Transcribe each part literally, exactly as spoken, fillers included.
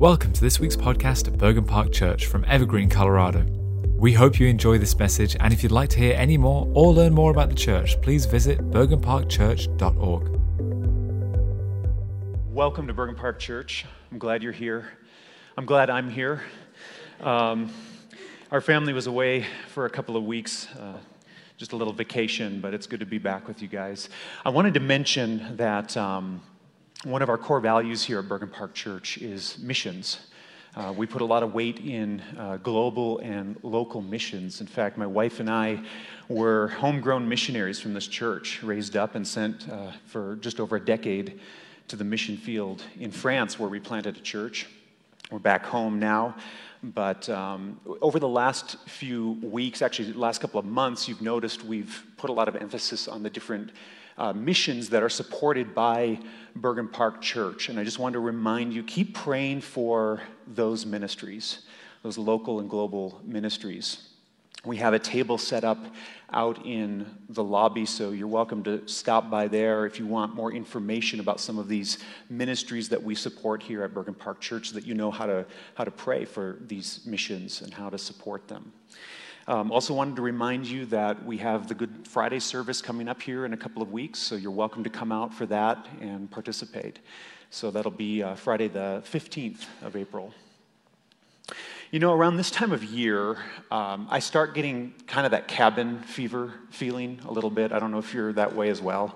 Welcome to this week's podcast at Bergen Park Church from Evergreen, Colorado. We hope you enjoy this message, and if you'd like to hear any more or learn more about the church, please visit bergen park church dot org. Welcome to Bergen Park Church. I'm glad you're here. I'm glad I'm here. Um, our family was away for a couple of weeks, uh, just a little vacation, but it's good to be back with you guys. I wanted to mention that um, one of our core values here at Bergen Park Church is missions. Uh, we put a lot of weight in uh, global and local missions. In fact, my wife and I were homegrown missionaries from this church, raised up and sent uh, for just over a decade to the mission field in France, where we planted a church. We're back home now, but um, over the last few weeks, actually the last couple of months, you've noticed we've put a lot of emphasis on the different Uh, missions that are supported by Bergen Park Church. And I just want to remind you, keep praying for those ministries, those local and global ministries. We have a table set up out in the lobby, so you're welcome to stop by there if you want more information about some of these ministries that we support here at Bergen Park Church, so that you know how to, how to pray for these missions and how to support them. Um, also wanted to remind you that we have the Good Friday service coming up here in a couple of weeks, so you're welcome to come out for that and participate. So that'll be uh, Friday the fifteenth of April. You know, around this time of year, um, I start getting kind of that cabin fever feeling a little bit. I don't know if you're that way as well.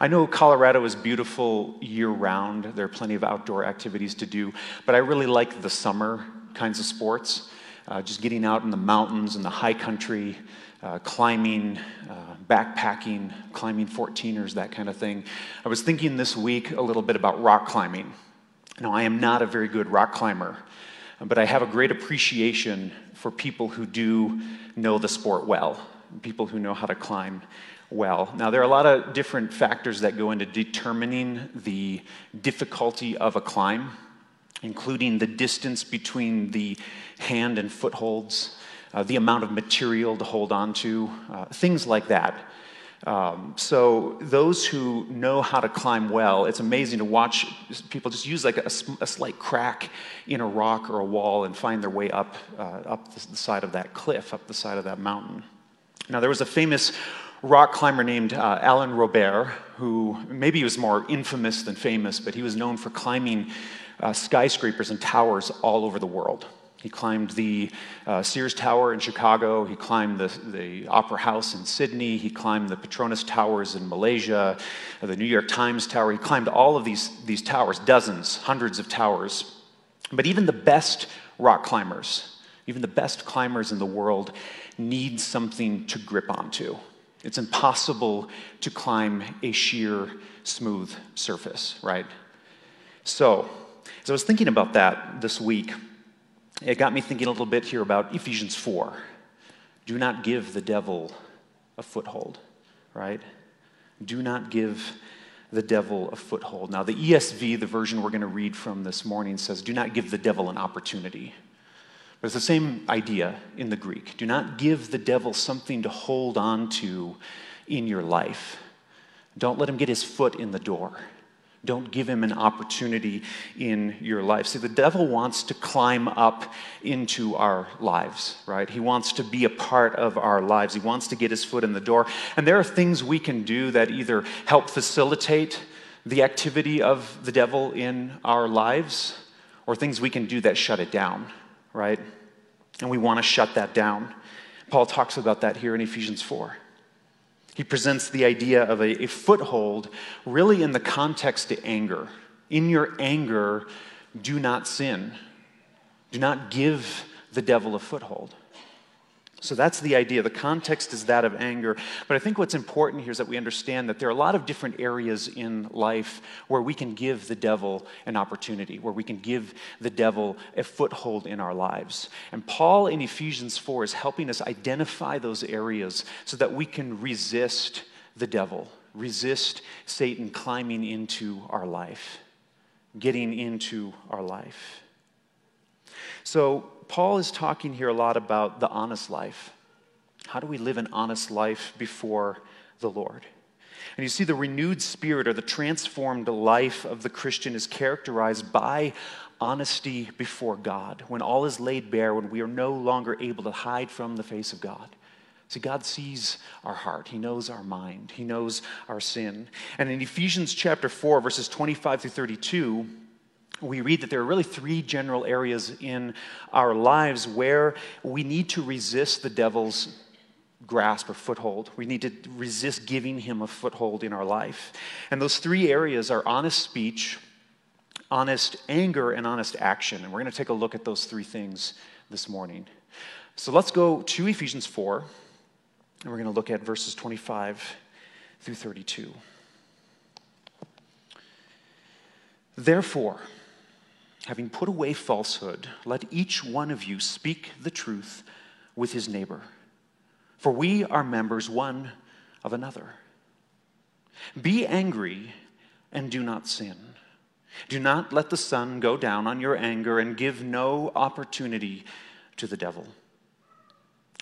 I know Colorado is beautiful year-round. There are plenty of outdoor activities to do, but I really like the summer kinds of sports. Uh, just getting out in the mountains and the high country, uh, climbing, uh, backpacking, climbing fourteeners, that kind of thing. I was thinking this week a little bit about rock climbing. Now, I am not a very good rock climber, but I have a great appreciation for people who do know the sport well, people who know how to climb well. Now, there are a lot of different factors that go into determining the difficulty of a climb, including the distance between the hand and footholds, uh, the amount of material to hold on to, uh, things like that. Um, so those who know how to climb well, it's amazing to watch people just use like a, a slight crack in a rock or a wall and find their way up, uh, up the side of that cliff, up the side of that mountain. Now, there was a famous rock climber named uh, Alain Robert, who maybe he was more infamous than famous, but he was known for climbing Uh, skyscrapers and towers all over the world. He climbed the uh, Sears Tower in Chicago, he climbed the, the Opera House in Sydney, he climbed the Petronas Towers in Malaysia, the New York Times Tower. He climbed all of these, these towers, dozens, hundreds of towers. But even the best rock climbers, even the best climbers in the world need something to grip onto. It's impossible to climb a sheer, smooth surface, right? So, As I was thinking about that this week, it got me thinking a little bit here about Ephesians four. Do not give the devil a foothold, right? Do not give the devil a foothold. Now, the E S V, the version we're going to read from this morning, says, do not give the devil an opportunity. But it's the same idea in the Greek. Do not give the devil something to hold on to in your life. Don't let him get his foot in the door. Don't give him an opportunity in your life. See, the devil wants to climb up into our lives, right? He wants to be a part of our lives. He wants to get his foot in the door. And there are things we can do that either help facilitate the activity of the devil in our lives, or things we can do that shut it down, right? And we want to shut that down. Paul talks about that here in Ephesians four. He presents the idea of a, a foothold really in the context of anger. In your anger, do not sin. Do not give the devil a foothold. So that's the idea. The context is that of anger. But I think what's important here is that we understand that there are a lot of different areas in life where we can give the devil an opportunity, where we can give the devil a foothold in our lives. And Paul in Ephesians four is helping us identify those areas so that we can resist the devil, resist Satan climbing into our life, getting into our life. So Paul is talking here a lot about the honest life. How do we live an honest life before the Lord? And you see, the renewed spirit or the transformed life of the Christian is characterized by honesty before God, when all is laid bare, when we are no longer able to hide from the face of God. See, God sees our heart. He knows our mind. He knows our sin. And in Ephesians chapter four, verses twenty-five through thirty-two, we read that there are really three general areas in our lives where we need to resist the devil's grasp or foothold. We need to resist giving him a foothold in our life. And those three areas are honest speech, honest anger, and honest action. And we're going to take a look at those three things this morning. So let's go to Ephesians four, and we're going to look at verses twenty-five through thirty-two. Therefore, having put away falsehood, let each one of you speak the truth with his neighbor, for we are members one of another. Be angry and do not sin. Do not let the sun go down on your anger, and give no opportunity to the devil.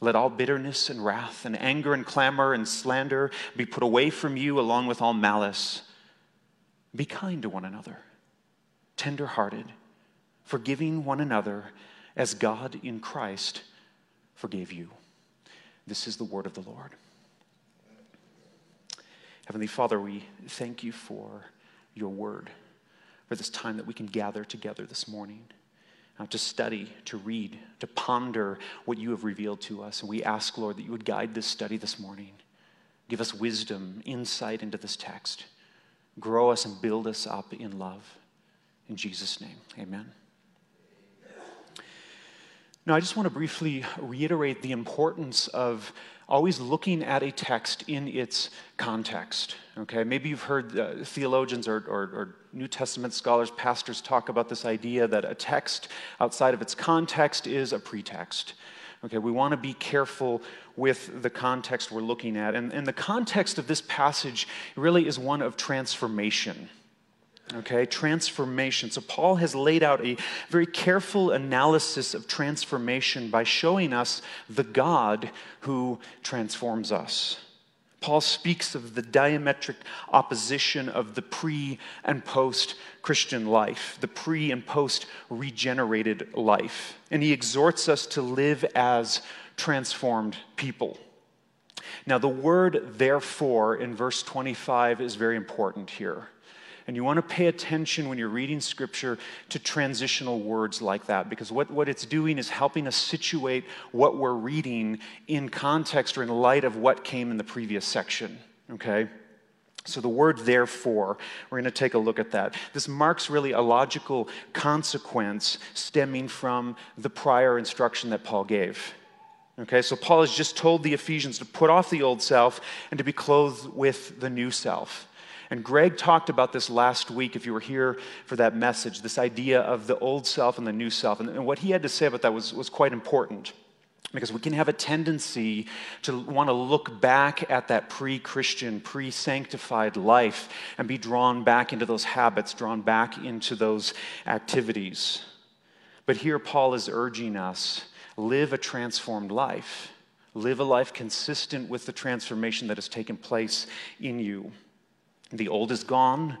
Let all bitterness and wrath and anger and clamor and slander be put away from you, along with all malice. Be kind to one another, tender-hearted, forgiving one another as God in Christ forgave you. This is the word of the Lord. Heavenly Father, we thank you for your word, for this time that we can gather together this morning. Uh, to study, to read, to ponder what you have revealed to us. And we ask, Lord, that you would guide this study this morning. Give us wisdom, insight into this text. Grow us and build us up in love. In Jesus' name, amen. Now, I just want to briefly reiterate the importance of always looking at a text in its context, okay? Maybe you've heard uh, theologians or, or, or New Testament scholars, pastors talk about this idea that a text outside of its context is a pretext, okay? We want to be careful with the context we're looking at. And, and the context of this passage really is one of transformation. Okay, transformation. So Paul has laid out a very careful analysis of transformation by showing us the God who transforms us. Paul speaks of the diametric opposition of the pre- and post-Christian life, the pre- and post-regenerated life. And he exhorts us to live as transformed people. Now, the word therefore in verse twenty-five is very important here. And you want to pay attention when you're reading Scripture to transitional words like that, because what, what it's doing is helping us situate what we're reading in context or in light of what came in the previous section, okay? So the word therefore, we're going to take a look at that. This marks really a logical consequence stemming from the prior instruction that Paul gave. Okay, so Paul has just told the Ephesians to put off the old self and to be clothed with the new self. And Greg talked about this last week, if you were here for that message, this idea of the old self and the new self. And, and what he had to say about that was, was quite important, because we can have a tendency to want to look back at that pre-Christian, pre-sanctified life and be drawn back into those habits, drawn back into those activities. But here Paul is urging us, live a transformed life. Live a life consistent with the transformation that has taken place in you. The old is gone,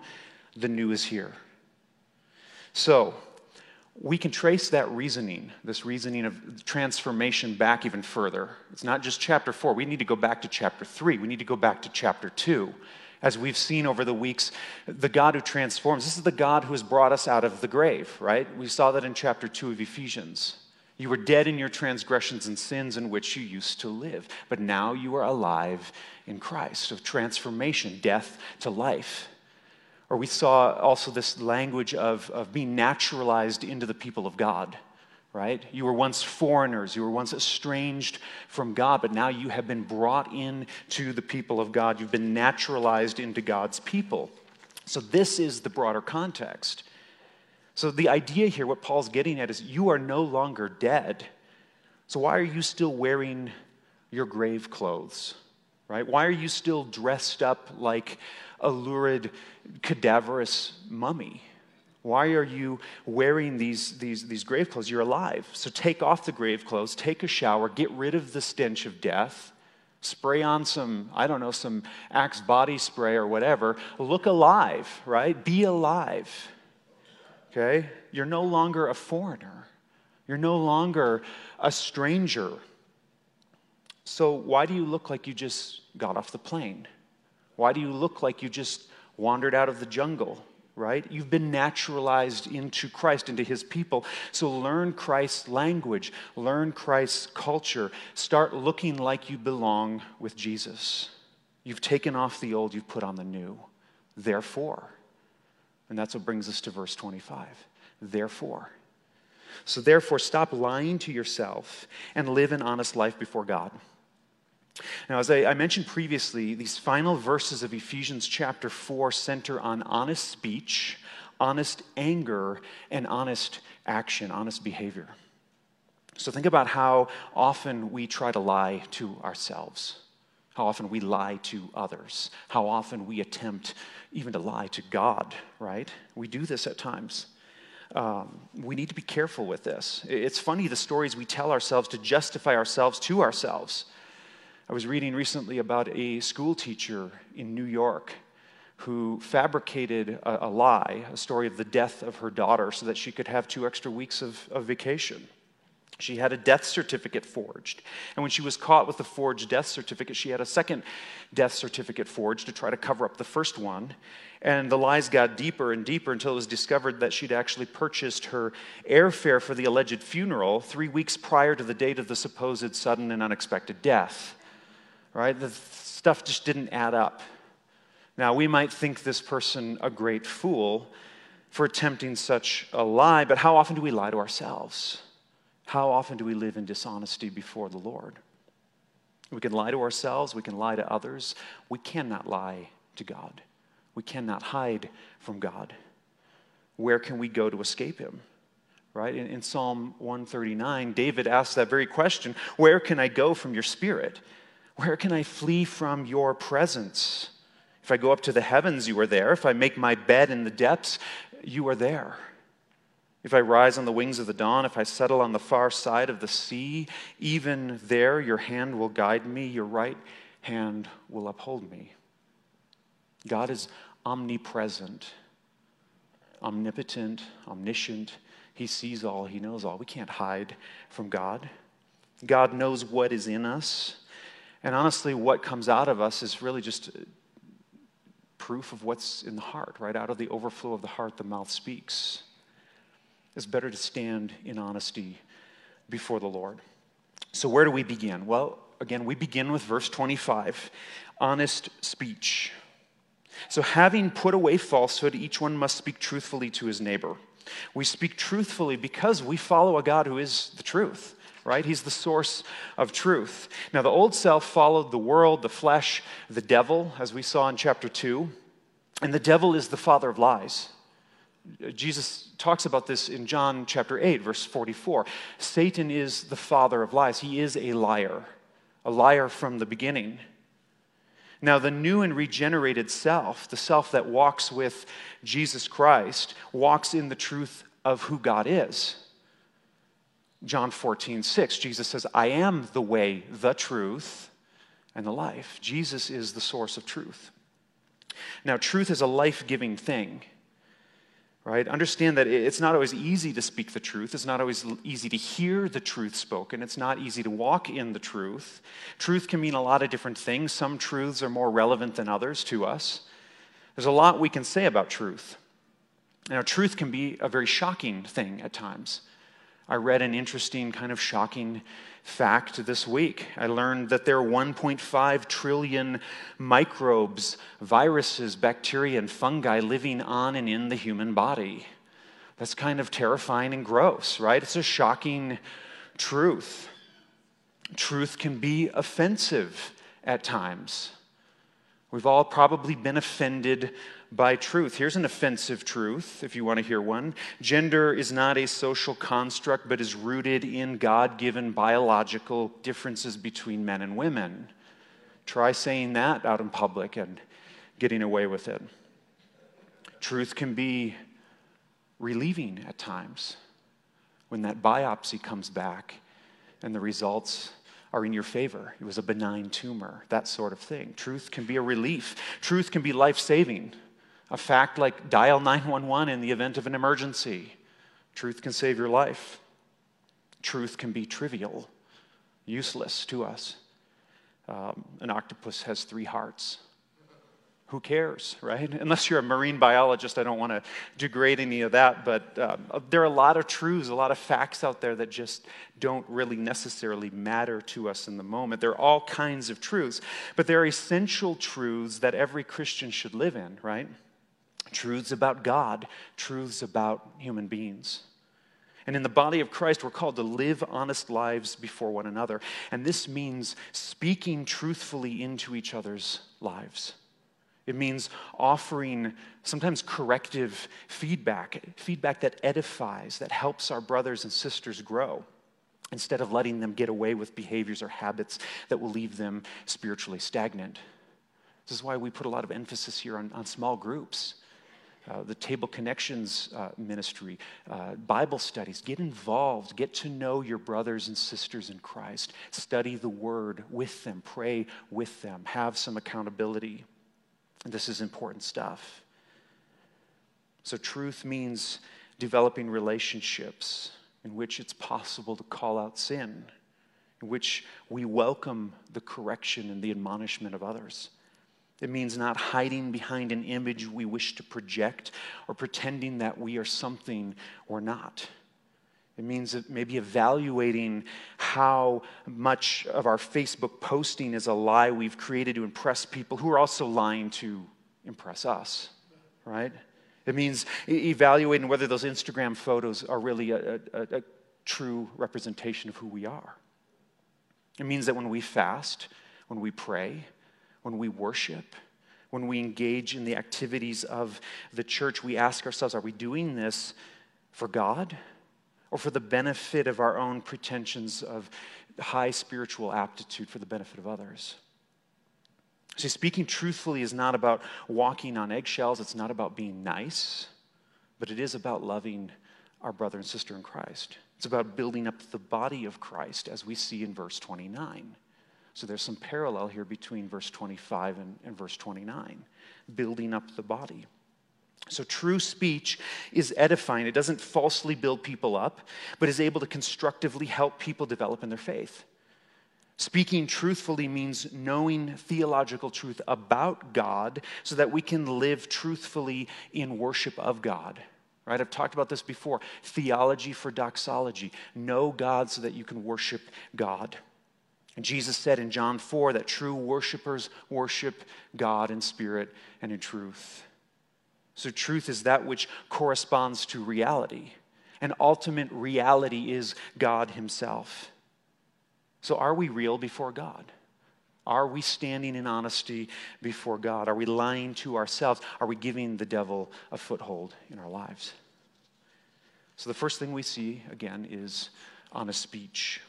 the new is here. So, we can trace that reasoning, this reasoning of transformation, back even further. It's not just chapter four. We need to go back to chapter three. We need to go back to chapter two. As we've seen over the weeks, the God who transforms, this is the God who has brought us out of the grave, right? We saw that in chapter two of Ephesians. You were dead in your transgressions and sins in which you used to live, but now you are alive in Christ. So transformation, death to life. Or we saw also this language of, of being naturalized into the people of God, right? You were once foreigners, you were once estranged from God, but now you have been brought in to the people of God. You've been naturalized into God's people. So this is the broader context. So the idea here, what Paul's getting at, is you are no longer dead. So why are you still wearing your grave clothes, right? Why are you still dressed up like a lurid, cadaverous mummy? Why are you wearing these, these, these grave clothes? You're alive. So take off the grave clothes, take a shower, get rid of the stench of death, spray on some, I don't know, some Axe body spray or whatever. Look alive, right? Be alive, okay? You're no longer a foreigner. You're no longer a stranger. So why do you look like you just got off the plane? Why do you look like you just wandered out of the jungle? Right? You've been naturalized into Christ, into his people. So learn Christ's language. Learn Christ's culture. Start looking like you belong with Jesus. You've taken off the old, you've put on the new. Therefore. And that's what brings us to verse twenty-five. Therefore. So therefore, stop lying to yourself and live an honest life before God. Now, as I, I mentioned previously, these final verses of Ephesians chapter four center on honest speech, honest anger, and honest action, honest behavior. So think about how often we try to lie to ourselves, how often we lie to others, how often we attempt even to lie to God, right? We do this at times. Um, we need to be careful with this. It's funny the stories we tell ourselves to justify ourselves to ourselves. I was reading recently about a school teacher in New York who fabricated a, a lie, a story of the death of her daughter, so that she could have two extra weeks of, of vacation. She had a death certificate forged. And when she was caught with the forged death certificate, she had a second death certificate forged to try to cover up the first one. And the lies got deeper and deeper until it was discovered that she'd actually purchased her airfare for the alleged funeral three weeks prior to the date of the supposed sudden and unexpected death. Right? The stuff just didn't add up. Now, we might think this person a great fool for attempting such a lie, but how often do we lie to ourselves? How often do we live in dishonesty before the Lord? We can lie to ourselves. We can lie to others. We cannot lie to God. We cannot hide from God. Where can we go to escape him? Right? In, in Psalm one thirty-nine, David asks that very question, where can I go from your spirit? Where can I flee from your presence? If I go up to the heavens, you are there. If I make my bed in the depths, you are there. If I rise on the wings of the dawn, if I settle on the far side of the sea, even there your hand will guide me, your right hand will uphold me. God is omnipresent, omnipotent, omniscient. He sees all, he knows all. We can't hide from God. God knows what is in us. And honestly, what comes out of us is really just proof of what's in the heart, right? Out of the overflow of the heart, the mouth speaks. It's better to stand in honesty before the Lord. So where do we begin? Well, again, we begin with verse twenty-five, honest speech. So having put away falsehood, each one must speak truthfully to his neighbor. We speak truthfully because we follow a God who is the truth. Right? He's the source of truth. Now, the old self followed the world, the flesh, the devil, as we saw in chapter two. And the devil is the father of lies. Jesus talks about this in John chapter eight, verse forty-four. Satan is the father of lies. He is a liar, a liar from the beginning. Now, the new and regenerated self, the self that walks with Jesus Christ, walks in the truth of who God is. John fourteen six, Jesus says, I am the way, the truth, and the life. Jesus is the source of truth. Now, truth is a life-giving thing, right? Understand that it's not always easy to speak the truth. It's not always easy to hear the truth spoken. It's not easy to walk in the truth. Truth can mean a lot of different things. Some truths are more relevant than others to us. There's a lot we can say about truth. Now, truth can be a very shocking thing at times. I read an interesting, kind of shocking fact this week. I learned that there are one point five trillion microbes, viruses, bacteria, and fungi living on and in the human body. That's kind of terrifying and gross, right? It's a shocking truth. Truth can be offensive at times. We've all probably been offended by truth. Here's an offensive truth, if you want to hear one. Gender is not a social construct, but is rooted in God-given biological differences between men and women. Try saying that out in public and getting away with it. Truth can be relieving at times when that biopsy comes back and the results are in your favor. It was a benign tumor, that sort of thing. Truth can be a relief. Truth can be life-saving. A fact like dial nine one one in the event of an emergency. Truth can save your life. Truth can be trivial, useless to us. Um, an octopus has three hearts. Who cares, right? Unless you're a marine biologist, I don't want to degrade any of that, but um, there are a lot of truths, a lot of facts out there that just don't really necessarily matter to us in the moment. There are all kinds of truths, but there are essential truths that every Christian should live in, right? Truths about God, truths about human beings. And in the body of Christ, we're called to live honest lives before one another. And this means speaking truthfully into each other's lives. It means offering sometimes corrective feedback, feedback that edifies, that helps our brothers and sisters grow, instead of letting them get away with behaviors or habits that will leave them spiritually stagnant. This is why we put a lot of emphasis here on, on small groups. Uh, the Table Connections uh, ministry, uh, Bible studies. Get involved. Get to know your brothers and sisters in Christ. Study the Word with them. Pray with them. Have some accountability. This is important stuff. So truth means developing relationships in which it's possible to call out sin, in which we welcome the correction and the admonishment of others. It means not hiding behind an image we wish to project or pretending that we are something we're not. It means maybe evaluating how much of our Facebook posting is a lie we've created to impress people who are also lying to impress us, right? It means evaluating whether those Instagram photos are really a, a, a true representation of who we are. It means that when we fast, when we pray, when we worship, when we engage in the activities of the church, we ask ourselves, are we doing this for God? Or for the benefit of our own pretensions of high spiritual aptitude for the benefit of others? See, speaking truthfully is not about walking on eggshells. It's not about being nice. But it is about loving our brother and sister in Christ. It's about building up the body of Christ, as we see in verse twenty-nine. So there's some parallel here between verse twenty-five and, and verse twenty-nine. Building up the body. So true speech is edifying. It doesn't falsely build people up, but is able to constructively help people develop in their faith. Speaking truthfully means knowing theological truth about God so that we can live truthfully in worship of God. Right? I've talked about this before. Theology for doxology. Know God so that you can worship God. And Jesus said in John four that true worshipers worship God in spirit and in truth. So truth is that which corresponds to reality. And ultimate reality is God himself. So are we real before God? Are we standing in honesty before God? Are we lying to ourselves? Are we giving the devil a foothold in our lives? So the first thing we see, again, is honest speech.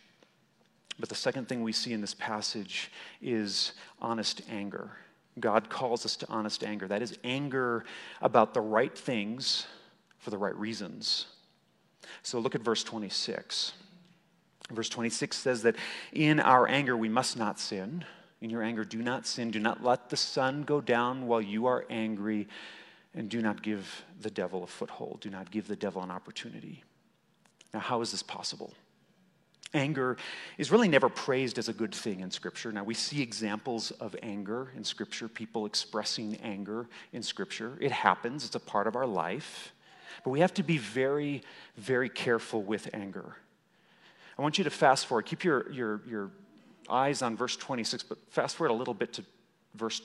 But the second thing we see in this passage is honest anger. God calls us to honest anger. That is anger about the right things for the right reasons. So look at verse twenty-six. Verse twenty-six says that in our anger we must not sin. In your anger do not sin. Do not let the sun go down while you are angry. And do not give the devil a foothold. Do not give the devil an opportunity. Now, how is this possible? Anger is really never praised as a good thing in Scripture. Now, we see examples of anger in Scripture, people expressing anger in Scripture. It happens. It's a part of our life. But we have to be very, very careful with anger. I want you to fast forward. Keep your, your, your eyes on verse twenty-six, but fast forward a little bit to verse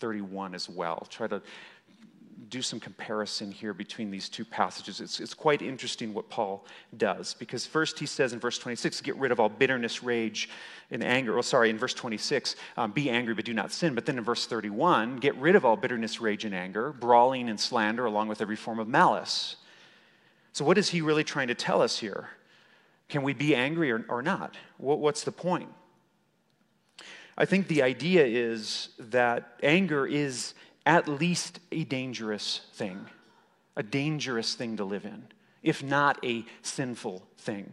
thirty-one as well. Try to do some comparison here between these two passages. It's, it's quite interesting what Paul does, because first he says in verse twenty-six, get rid of all bitterness, rage, and anger. Oh, sorry, in verse twenty-six, um, be angry but do not sin. But then in verse thirty-one, get rid of all bitterness, rage, and anger, brawling and slander, along with every form of malice. So what is he really trying to tell us here? Can we be angry or, or not? What, what's the point? I think the idea is that anger is at least a dangerous thing, a dangerous thing to live in, if not a sinful thing.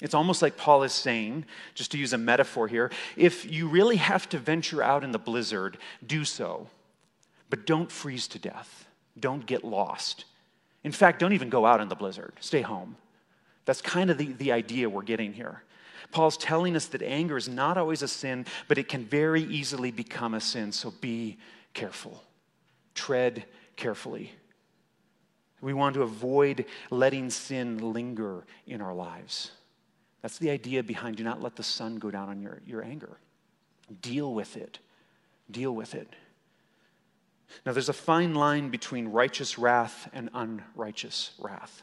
It's almost like Paul is saying, just to use a metaphor here, if you really have to venture out in the blizzard, do so, but don't freeze to death. Don't get lost. In fact, don't even go out in the blizzard. Stay home. That's kind of the, the idea we're getting here. Paul's telling us that anger is not always a sin, but it can very easily become a sin, so be careful. Tread carefully. We want to avoid letting sin linger in our lives. That's the idea behind do not let the sun go down on your, your anger. Deal with it. Deal with it. Now, there's a fine line between righteous wrath and unrighteous wrath.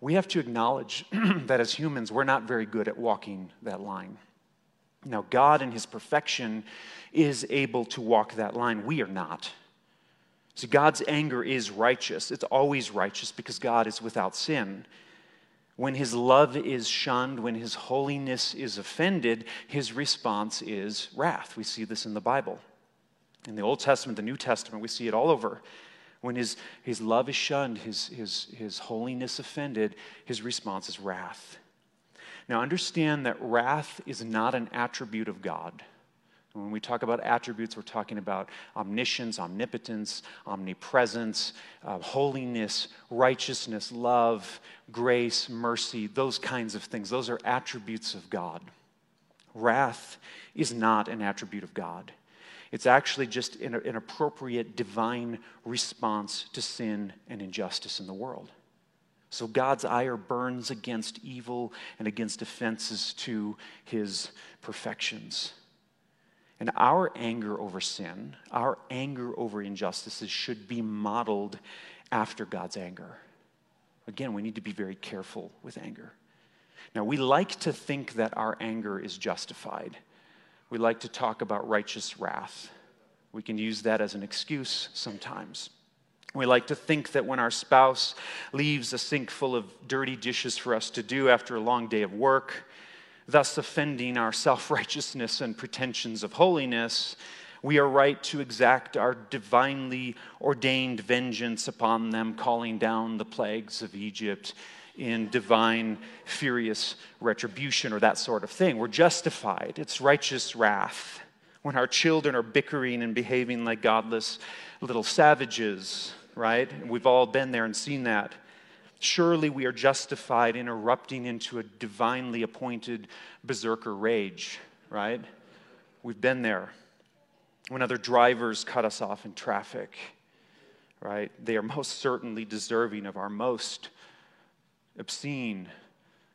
We have to acknowledge that as humans, we're not very good at walking that line. Now, God in his perfection is able to walk that line. We are not. See, God's anger is righteous. It's always righteous because God is without sin. When his love is shunned, when his holiness is offended, his response is wrath. We see this in the Bible. In the Old Testament, the New Testament, we see it all over. When his, his love is shunned, his, his, his holiness offended, his response is wrath. Now understand that wrath is not an attribute of God. And when we talk about attributes, we're talking about omniscience, omnipotence, omnipresence, uh, holiness, righteousness, love, grace, mercy, those kinds of things. Those are attributes of God. Wrath is not an attribute of God. It's actually just an, an appropriate divine response to sin and injustice in the world. So God's ire burns against evil and against offenses to his perfections. And our anger over sin, our anger over injustices should be modeled after God's anger. Again, we need to be very careful with anger. Now, we like to think that our anger is justified. We like to talk about righteous wrath. We can use that as an excuse sometimes. We like to think that when our spouse leaves a sink full of dirty dishes for us to do after a long day of work, thus offending our self-righteousness and pretensions of holiness, we are right to exact our divinely ordained vengeance upon them, calling down the plagues of Egypt in divine furious retribution or that sort of thing. We're justified. It's righteous wrath. When our children are bickering and behaving like godless little savages, right? And we've all been there and seen that. Surely we are justified in erupting into a divinely appointed berserker rage, right? We've been there. When other drivers cut us off in traffic, right? They are most certainly deserving of our most obscene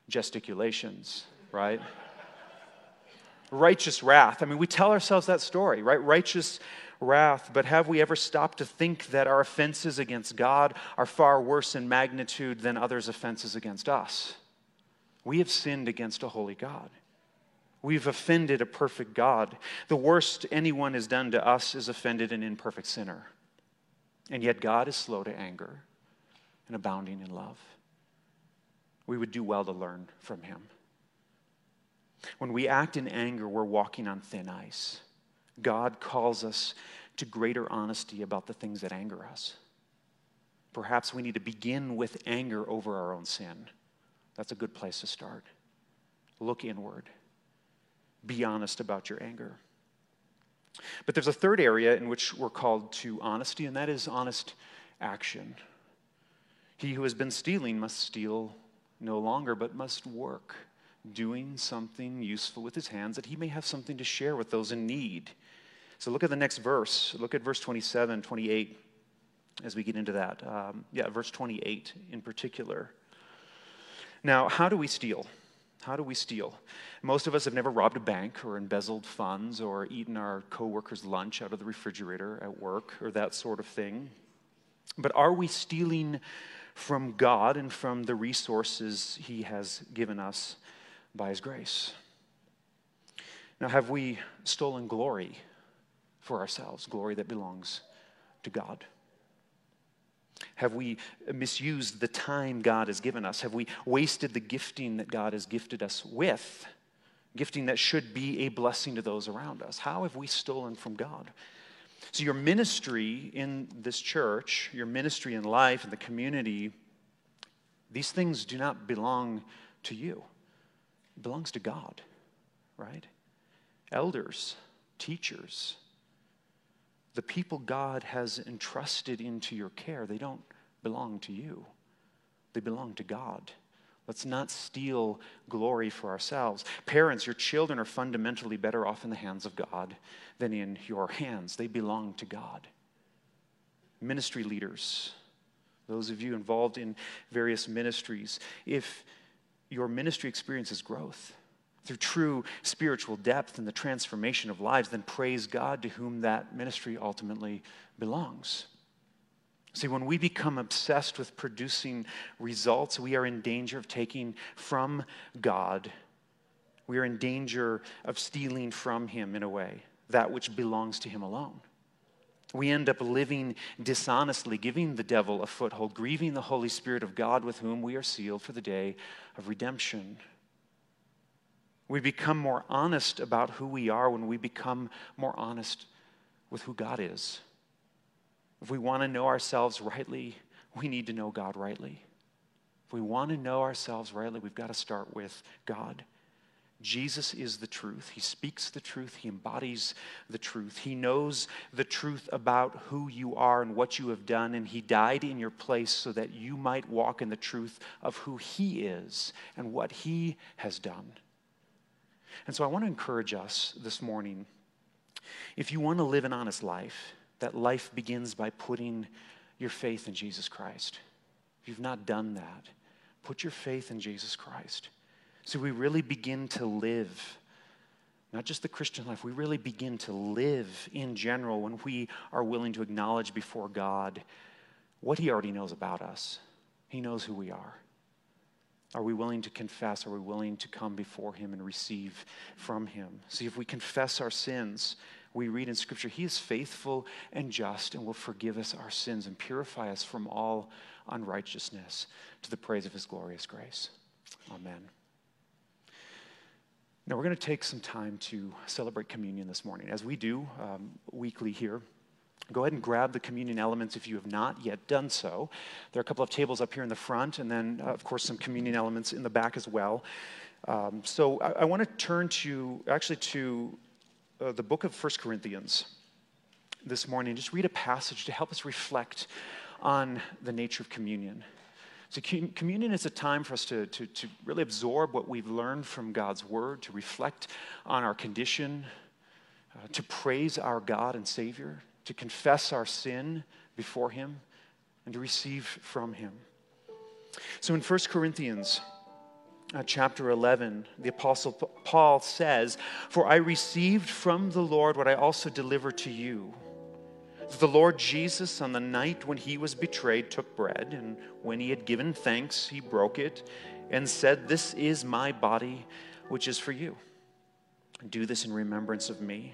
gesticulations, right? Righteous wrath. I mean, we tell ourselves that story, right? Righteous wrath. But have we ever stopped to think that our offenses against God are far worse in magnitude than others' offenses against us? We have sinned against a holy God. We've offended a perfect God. The worst anyone has done to us is offended an imperfect sinner. And yet God is slow to anger and abounding in love. We would do well to learn from him. When we act in anger, we're walking on thin ice. God calls us to greater honesty about the things that anger us. Perhaps we need to begin with anger over our own sin. That's a good place to start. Look inward. Be honest about your anger. But there's a third area in which we're called to honesty, and that is honest action. He who has been stealing must steal no longer, but must work, doing something useful with his hands, that he may have something to share with those in need. So look at the next verse. Look at verse twenty-seven, twenty-eight, as we get into that. Um, yeah, verse twenty-eight in particular. Now, how do we steal? How do we steal? Most of us have never robbed a bank or embezzled funds or eaten our co-worker's lunch out of the refrigerator at work or that sort of thing. But are we stealing from God and from the resources He has given us by His grace? Now, have we stolen glory for ourselves, glory that belongs to God? Have we misused the time God has given us? Have we wasted the gifting that God has gifted us with, gifting that should be a blessing to those around us? How have we stolen from God? So your ministry in this church, your ministry in life, in the community, these things do not belong to you. It belongs to God, right? Elders, teachers, the people God has entrusted into your care, they don't belong to you. They belong to God. Let's not steal glory for ourselves. Parents, your children are fundamentally better off in the hands of God than in your hands. They belong to God. Ministry leaders, those of you involved in various ministries, if your ministry experiences growth through true spiritual depth and the transformation of lives, then praise God, to whom that ministry ultimately belongs. See, when we become obsessed with producing results, we are in danger of taking from God. We are in danger of stealing from Him, in a way, that which belongs to Him alone. We end up living dishonestly, giving the devil a foothold, grieving the Holy Spirit of God, with whom we are sealed for the day of redemption. We become more honest about who we are when we become more honest with who God is. If we want to know ourselves rightly, we need to know God rightly. If we want to know ourselves rightly, we've got to start with God. Jesus is the truth. He speaks the truth. He embodies the truth. He knows the truth about who you are and what you have done, and He died in your place so that you might walk in the truth of who He is and what He has done. And so I want to encourage us this morning, if you want to live an honest life, that life begins by putting your faith in Jesus Christ. If you've not done that, put your faith in Jesus Christ. So we really begin to live, not just the Christian life, we really begin to live in general when we are willing to acknowledge before God what He already knows about us. He knows who we are. Are we willing to confess? Are we willing to come before Him and receive from Him? See, if we confess our sins, we read in Scripture, He is faithful and just and will forgive us our sins and purify us from all unrighteousness, to the praise of His glorious grace. Amen. Now, we're going to take some time to celebrate communion this morning, as we do um, weekly here. Go ahead and grab the communion elements if you have not yet done so. There are a couple of tables up here in the front, and then, uh, of course, some communion elements in the back as well. Um, so I, I want to turn to, actually, to uh, the book of First Corinthians this morning, and just read a passage to help us reflect on the nature of communion. So communion is a time for us to, to, to really absorb what we've learned from God's Word, to reflect on our condition, uh, to praise our God and Savior, to confess our sin before Him, and to receive from Him. So in First Corinthians uh, chapter eleven, the Apostle Paul says, "For I received from the Lord what I also delivered to you. The Lord Jesus, on the night when He was betrayed, took bread, and when He had given thanks, He broke it and said, 'This is my body, which is for you. Do this in remembrance of me.'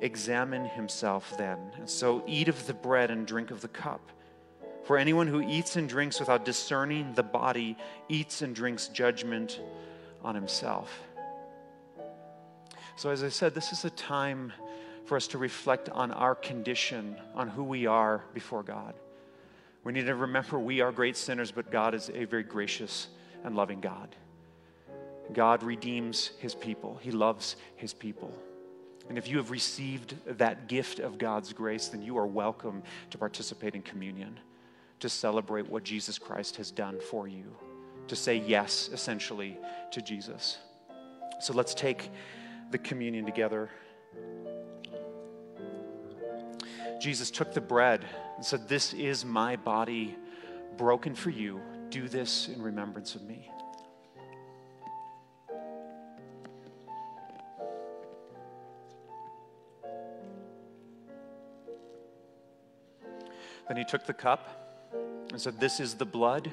examine himself then, and so eat of the bread and drink of the cup. For anyone who eats and drinks without discerning the body eats and drinks judgment on himself.'" So as I said, this is a time for us to reflect on our condition, on who we are before God. We need to remember we are great sinners, but God is a very gracious and loving God. God redeems his people. He loves his people. And if you have received that gift of God's grace, then you are welcome to participate in communion, to celebrate what Jesus Christ has done for you, to say yes, essentially, to Jesus. So let's take the communion together. Jesus took the bread and said, "This is my body broken for you. Do this in remembrance of me." Then he took the cup and said, "This is the blood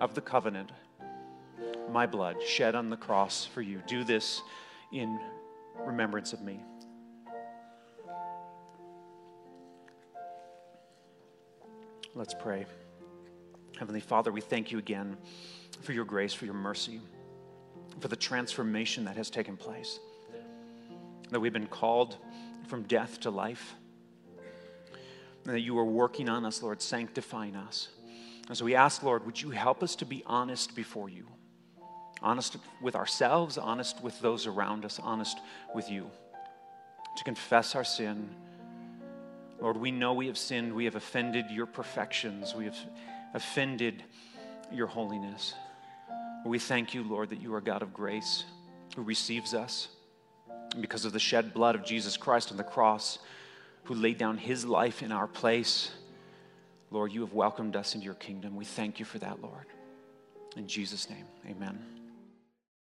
of the covenant, my blood shed on the cross for you. Do this in remembrance of me." Let's pray. Heavenly Father, we thank you again for your grace, for your mercy, for the transformation that has taken place, that we've been called from death to life, and that you are working on us, Lord, sanctifying us. And so we ask, Lord, would you help us to be honest before you, honest with ourselves, honest with those around us, honest with you, to confess our sin. Lord, we know we have sinned. We have offended your perfections. We have offended your holiness. We thank you, Lord, that you are God of grace who receives us. And because of the shed blood of Jesus Christ on the cross, who laid down his life in our place, Lord, you have welcomed us into your kingdom. We thank you for that, Lord. In Jesus' name, amen.